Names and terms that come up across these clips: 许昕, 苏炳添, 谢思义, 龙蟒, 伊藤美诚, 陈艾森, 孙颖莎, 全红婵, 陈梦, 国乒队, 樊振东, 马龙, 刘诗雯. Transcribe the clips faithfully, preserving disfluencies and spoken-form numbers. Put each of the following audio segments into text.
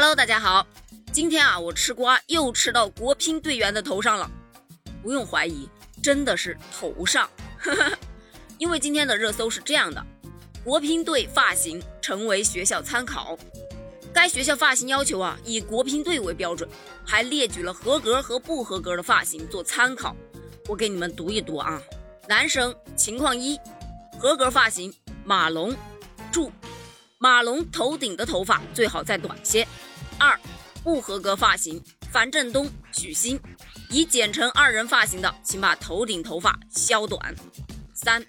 Hello， 大家好，今天啊，我吃瓜又吃到国乒队员的头上了，不用怀疑，真的是头上，因为今天的热搜是这样的：国乒队发型成为学校参考。该学校发型要求啊，以国乒队为标准，还列举了合格和不合格的发型做参考。我给你们读一读啊，男生情况一，合格发型马龙，注。马龙头顶的头发最好再短些。二，不合格发型，樊振东、许昕，以剪成二人发型的，请把头顶头发削短。三，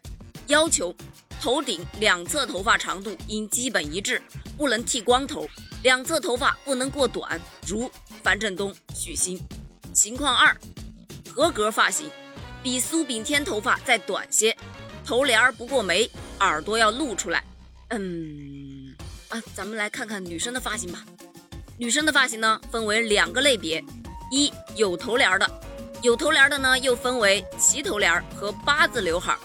要求头顶两侧头发长度应基本一致，不能剃光头，两侧头发不能过短，如樊振东、许昕。情况二，合格发型，比苏炳添头发再短些，头帘不过眉，耳朵要露出来。嗯。啊，咱们来看看女生的发型吧。女生的发型呢，分为两个类别：一，有头帘的，有头帘的呢又分为齐头帘和八字刘海。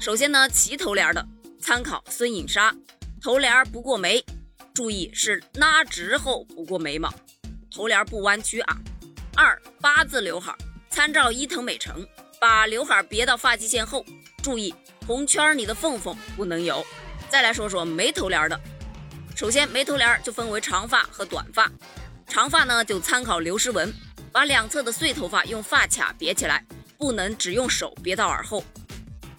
首先呢，齐头帘的，参考孙颖莎，头帘不过眉，注意是拉直后不过眉毛，头帘不弯曲啊。二，八字刘海，参照伊藤美诚，把刘海别到发际线后，注意红圈里的缝缝不能有。再来说说没头帘的。首先，没头帘就分为长发和短发。长发呢，就参考刘诗雯，把两侧的碎头发用发卡别起来，不能只用手别到耳后。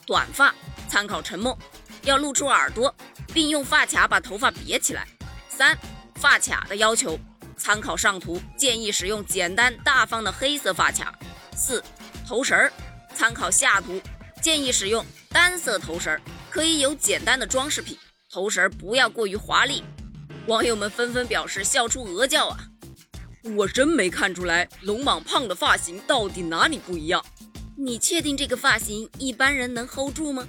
短发参考陈梦，要露出耳朵，并用发卡把头发别起来。三，发卡的要求，参考上图，建议使用简单大方的黑色发卡。四，头绳，参考下图，建议使用单色头绳，可以有简单的装饰品。头绳不要过于华丽，网友们纷纷表示笑出鹅叫啊！我真没看出来龙蟒胖的发型到底哪里不一样。你确定这个发型一般人能 hold 住吗？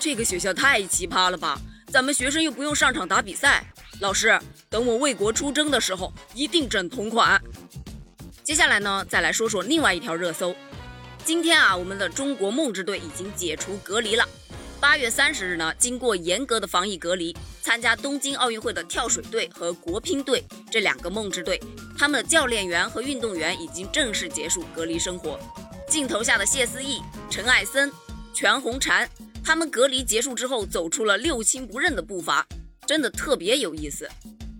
这个学校太奇葩了吧！咱们学生又不用上场打比赛。老师，等我为国出征的时候，一定整同款。接下来呢，再来说说另外一条热搜。今天啊，我们的中国梦之队已经解除隔离了。八月三十日呢，经过严格的防疫隔离，参加东京奥运会的跳水队和国乒队这两个梦之队，他们的教练员和运动员已经正式结束隔离生活。镜头下的谢思义、陈艾森、全红婵，他们隔离结束之后走出了六亲不认的步伐，真的特别有意思。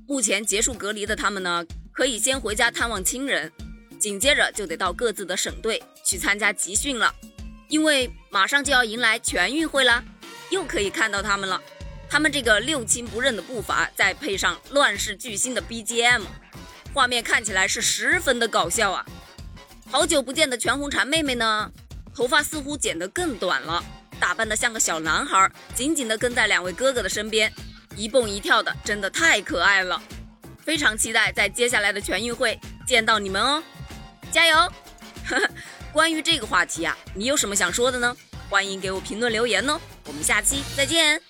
目前结束隔离的他们呢，可以先回家探望亲人，紧接着就得到各自的省队去参加集训了。因为马上就要迎来全运会了，又可以看到他们了。他们这个六亲不认的步伐，再配上乱世巨星的 B G M， 画面看起来是十分的搞笑啊！好久不见的全红婵妹妹呢，头发似乎剪得更短了，打扮得像个小男孩，紧紧地跟在两位哥哥的身边，一蹦一跳的，真的太可爱了。非常期待在接下来的全运会见到你们哦，加油！关于这个话题啊，你有什么想说的呢？欢迎给我评论留言哦，我们下期再见。